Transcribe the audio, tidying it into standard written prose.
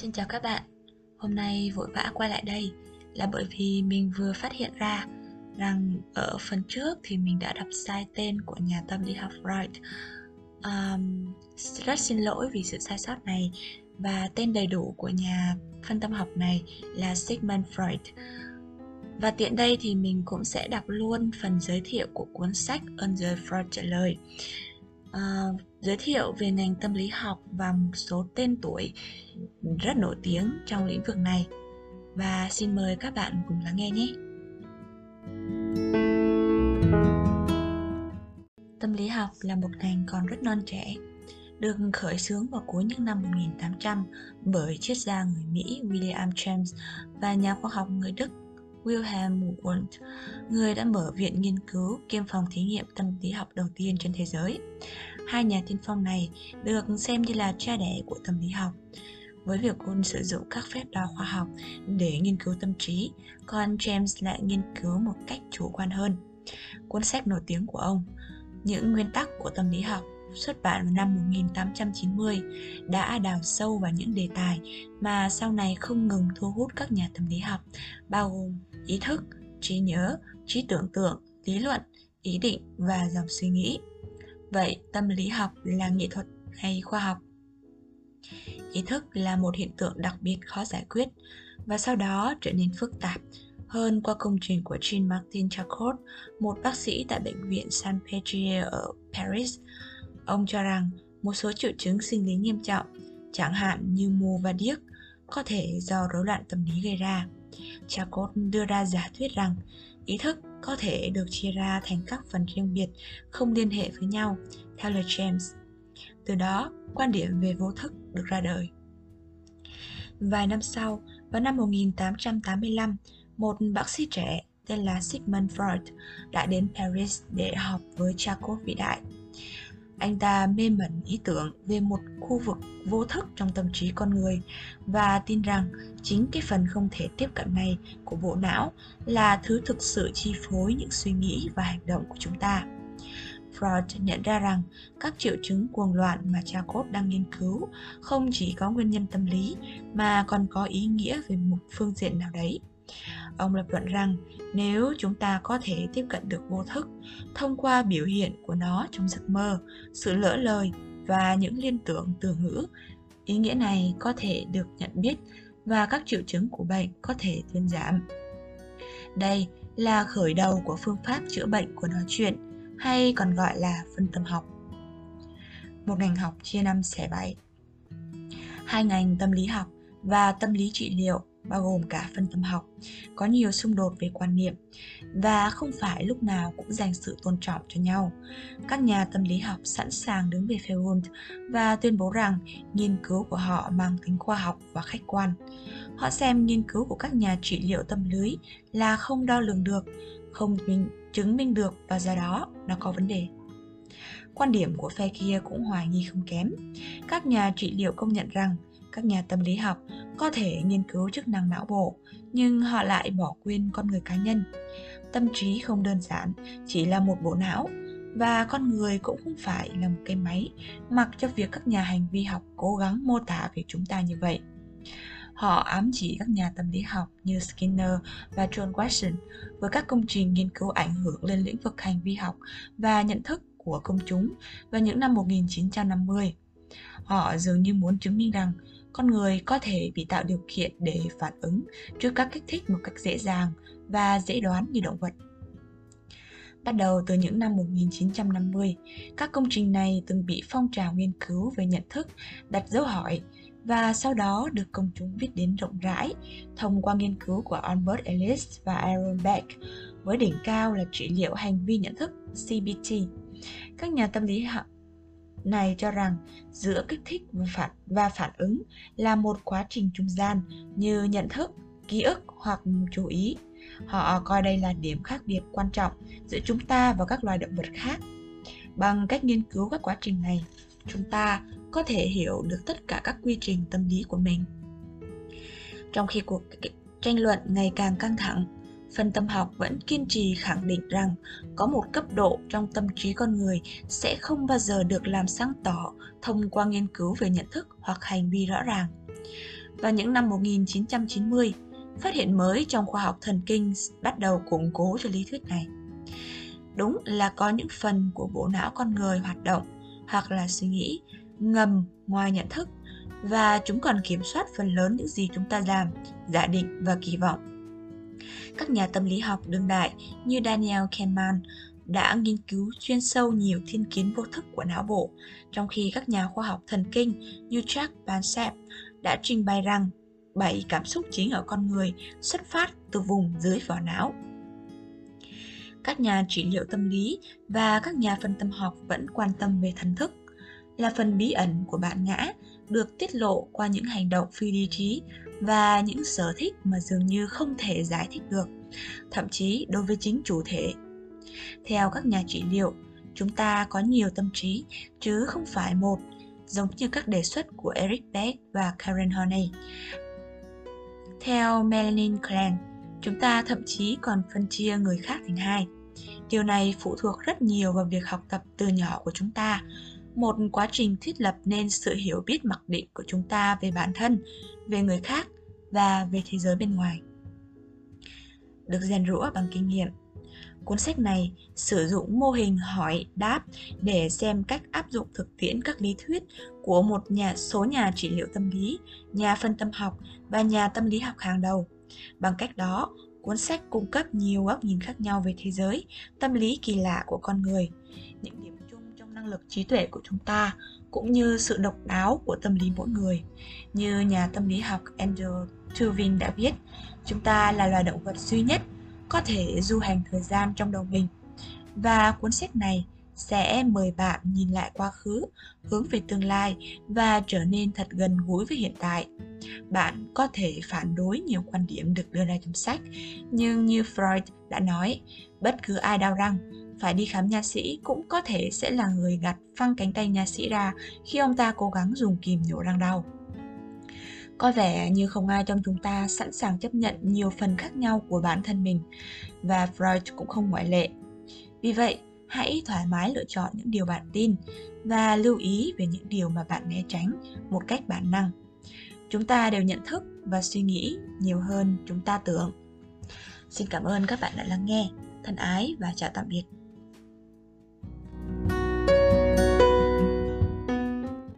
Xin chào các bạn, hôm nay vội vã quay lại đây là bởi vì mình vừa phát hiện ra rằng ở phần trước thì mình đã đọc sai tên của nhà tâm lý học Freud. Rất xin lỗi vì sự sai sót này, và tên đầy đủ của nhà phân tâm học này là Sigmund Freud. Và tiện đây thì mình cũng sẽ đọc luôn phần giới thiệu của cuốn sách Ơn Giới Freud Trả Lời. Giới thiệu về ngành tâm lý học và một số tên tuổi rất nổi tiếng trong lĩnh vực này. Và xin mời các bạn cùng lắng nghe nhé. Tâm lý học là một ngành còn rất non trẻ, được khởi xướng vào cuối những năm 1800 bởi triết gia người Mỹ William James và nhà khoa học người Đức Wilhelm Wundt, người đã mở viện nghiên cứu kiêm phòng thí nghiệm tâm lý học đầu tiên trên thế giới. Hai nhà tiên phong này được xem như là cha đẻ của tâm lý học, với việc Wundt sử dụng các phép đo khoa học để nghiên cứu tâm trí, còn James lại nghiên cứu một cách chủ quan hơn. Cuốn sách nổi tiếng của ông, Những Nguyên tắc của tâm lý học, xuất bản vào năm 1890, đã đào sâu vào những đề tài mà sau này không ngừng thu hút các nhà tâm lý học, bao gồm ý thức, trí nhớ, trí tưởng tượng, lý luận, ý định và dòng suy nghĩ. Vậy tâm lý học là nghệ thuật hay khoa học? Ý thức là một hiện tượng đặc biệt khó giải quyết và sau đó trở nên phức tạp hơn qua công trình của Jean-Martin Charcot, một bác sĩ tại bệnh viện Salpêtrière ở Paris. Ông cho rằng một số triệu chứng sinh lý nghiêm trọng, chẳng hạn như mù và điếc, có thể do rối loạn tâm lý gây ra. Charcot đưa ra giả thuyết rằng ý thức có thể được chia ra thành các phần riêng biệt, không liên hệ với nhau, theo lời James. Từ đó, quan điểm về vô thức được ra đời. Vài năm sau, vào năm 1885, một bác sĩ trẻ tên là Sigmund Freud đã đến Paris để học với Charcot vĩ đại. Anh ta mê mẩn ý tưởng về một khu vực vô thức trong tâm trí con người và tin rằng chính cái phần không thể tiếp cận này của bộ não là thứ thực sự chi phối những suy nghĩ và hành động của chúng ta. Freud nhận ra rằng các triệu chứng cuồng loạn mà Charcot đang nghiên cứu không chỉ có nguyên nhân tâm lý mà còn có ý nghĩa về một phương diện nào đấy. Ông lập luận rằng nếu chúng ta có thể tiếp cận được vô thức thông qua biểu hiện của nó trong giấc mơ, sự lỡ lời và những liên tưởng từ ngữ, ý nghĩa này có thể được nhận biết và các triệu chứng của bệnh có thể thuyên giảm. Đây là khởi đầu của phương pháp chữa bệnh của nói chuyện, hay còn gọi là phân tâm học, một ngành học chia 5/7. Hai ngành tâm lý học và tâm lý trị liệu, bao gồm cả phân tâm học, có nhiều xung đột về quan niệm và không phải lúc nào cũng dành sự tôn trọng cho nhau. Các nhà tâm lý học sẵn sàng đứng về phía Wundt và tuyên bố rằng nghiên cứu của họ mang tính khoa học và khách quan. Họ xem nghiên cứu của các nhà trị liệu tâm lý là không đo lường được, không chứng minh được và do đó nó có vấn đề. Quan điểm của phe kia cũng hoài nghi không kém. Các nhà trị liệu công nhận rằng các nhà tâm lý học có thể nghiên cứu chức năng não bộ, nhưng họ lại bỏ quên con người cá nhân. Tâm trí không đơn giản chỉ là một bộ não, và con người cũng không phải là một cái máy, mặc cho việc các nhà hành vi học cố gắng mô tả về chúng ta như vậy. Họ ám chỉ các nhà tâm lý học như Skinner và John Watson với các công trình nghiên cứu ảnh hưởng lên lĩnh vực hành vi học và nhận thức của công chúng vào những năm 1950. Họ dường như muốn chứng minh rằng con người có thể bị tạo điều kiện để phản ứng trước các kích thích một cách dễ dàng và dễ đoán như động vật. Bắt đầu từ những năm 1950, các công trình này từng bị phong trào nghiên cứu về nhận thức đặt dấu hỏi và sau đó được công chúng biết đến rộng rãi thông qua nghiên cứu của Albert Ellis và Aaron Beck, với đỉnh cao là trị liệu hành vi nhận thức CBT. Các nhà tâm lý học này cho rằng giữa kích thích và phản ứng là một quá trình trung gian như nhận thức, ký ức hoặc chú ý. Họ coi đây là điểm khác biệt quan trọng giữa chúng ta và các loài động vật khác. Bằng cách nghiên cứu các quá trình này, chúng ta có thể hiểu được tất cả các quy trình tâm lý của mình. Trong khi cuộc tranh luận ngày càng căng thẳng, phân tâm học vẫn kiên trì khẳng định rằng có một cấp độ trong tâm trí con người sẽ không bao giờ được làm sáng tỏ thông qua nghiên cứu về nhận thức hoặc hành vi rõ ràng. vào những năm 1990, phát hiện mới trong khoa học thần kinh bắt đầu củng cố cho lý thuyết này. Đúng là có những phần của bộ não con người hoạt động hoặc là suy nghĩ ngầm ngoài nhận thức, và chúng còn kiểm soát phần lớn những gì chúng ta làm, giả định và kỳ vọng. Các nhà tâm lý học đương đại như Daniel Kahneman đã nghiên cứu chuyên sâu nhiều thiên kiến vô thức của não bộ, trong khi các nhà khoa học thần kinh như Jack Panksepp đã trình bày rằng 7 cảm xúc chính ở con người xuất phát từ vùng dưới vỏ não. Các nhà trị liệu tâm lý và các nhà phân tâm học vẫn quan tâm về thần thức, là phần bí ẩn của bản ngã được tiết lộ qua những hành động phi lý trí và những sở thích mà dường như không thể giải thích được, thậm chí đối với chính chủ thể. Theo các nhà trị liệu, chúng ta có nhiều tâm trí chứ không phải một, giống như các đề xuất của Eric Beck và Karen Horney. Theo Melanie Klein, chúng ta thậm chí còn phân chia người khác thành hai. Điều này phụ thuộc rất nhiều vào việc học tập từ nhỏ của chúng ta, một quá trình thiết lập nên sự hiểu biết mặc định của chúng ta về bản thân, về người khác và về thế giới bên ngoài, được rèn rũa bằng kinh nghiệm. Cuốn sách này sử dụng mô hình hỏi đáp để xem cách áp dụng thực tiễn các lý thuyết của một số nhà trị liệu tâm lý, nhà phân tâm học và nhà tâm lý học hàng đầu. Bằng cách đó, cuốn sách cung cấp nhiều góc nhìn khác nhau về thế giới, tâm lý kỳ lạ của con người, những điểm chung trong năng lực trí tuệ của chúng ta cũng như sự độc đáo của tâm lý mỗi người. Như nhà tâm lý học Andrew Tuvin đã viết, chúng ta là loài động vật duy nhất có thể du hành thời gian trong đầu mình, và cuốn sách này sẽ mời bạn nhìn lại quá khứ, hướng về tương lai và trở nên thật gần gũi với hiện tại. Bạn có thể phản đối nhiều quan điểm được đưa ra trong sách, nhưng như Freud đã nói, bất cứ ai đau răng phải đi khám nha sĩ cũng có thể sẽ là người gạt phăng cánh tay nha sĩ ra khi ông ta cố gắng dùng kìm nhổ răng đau. Có vẻ như không ai trong chúng ta sẵn sàng chấp nhận nhiều phần khác nhau của bản thân mình, và Freud cũng không ngoại lệ. Vì vậy, hãy thoải mái lựa chọn những điều bạn tin và lưu ý về những điều mà bạn né tránh một cách bản năng. Chúng ta đều nhận thức và suy nghĩ nhiều hơn chúng ta tưởng. Xin cảm ơn các bạn đã lắng nghe. Thân ái và chào tạm biệt.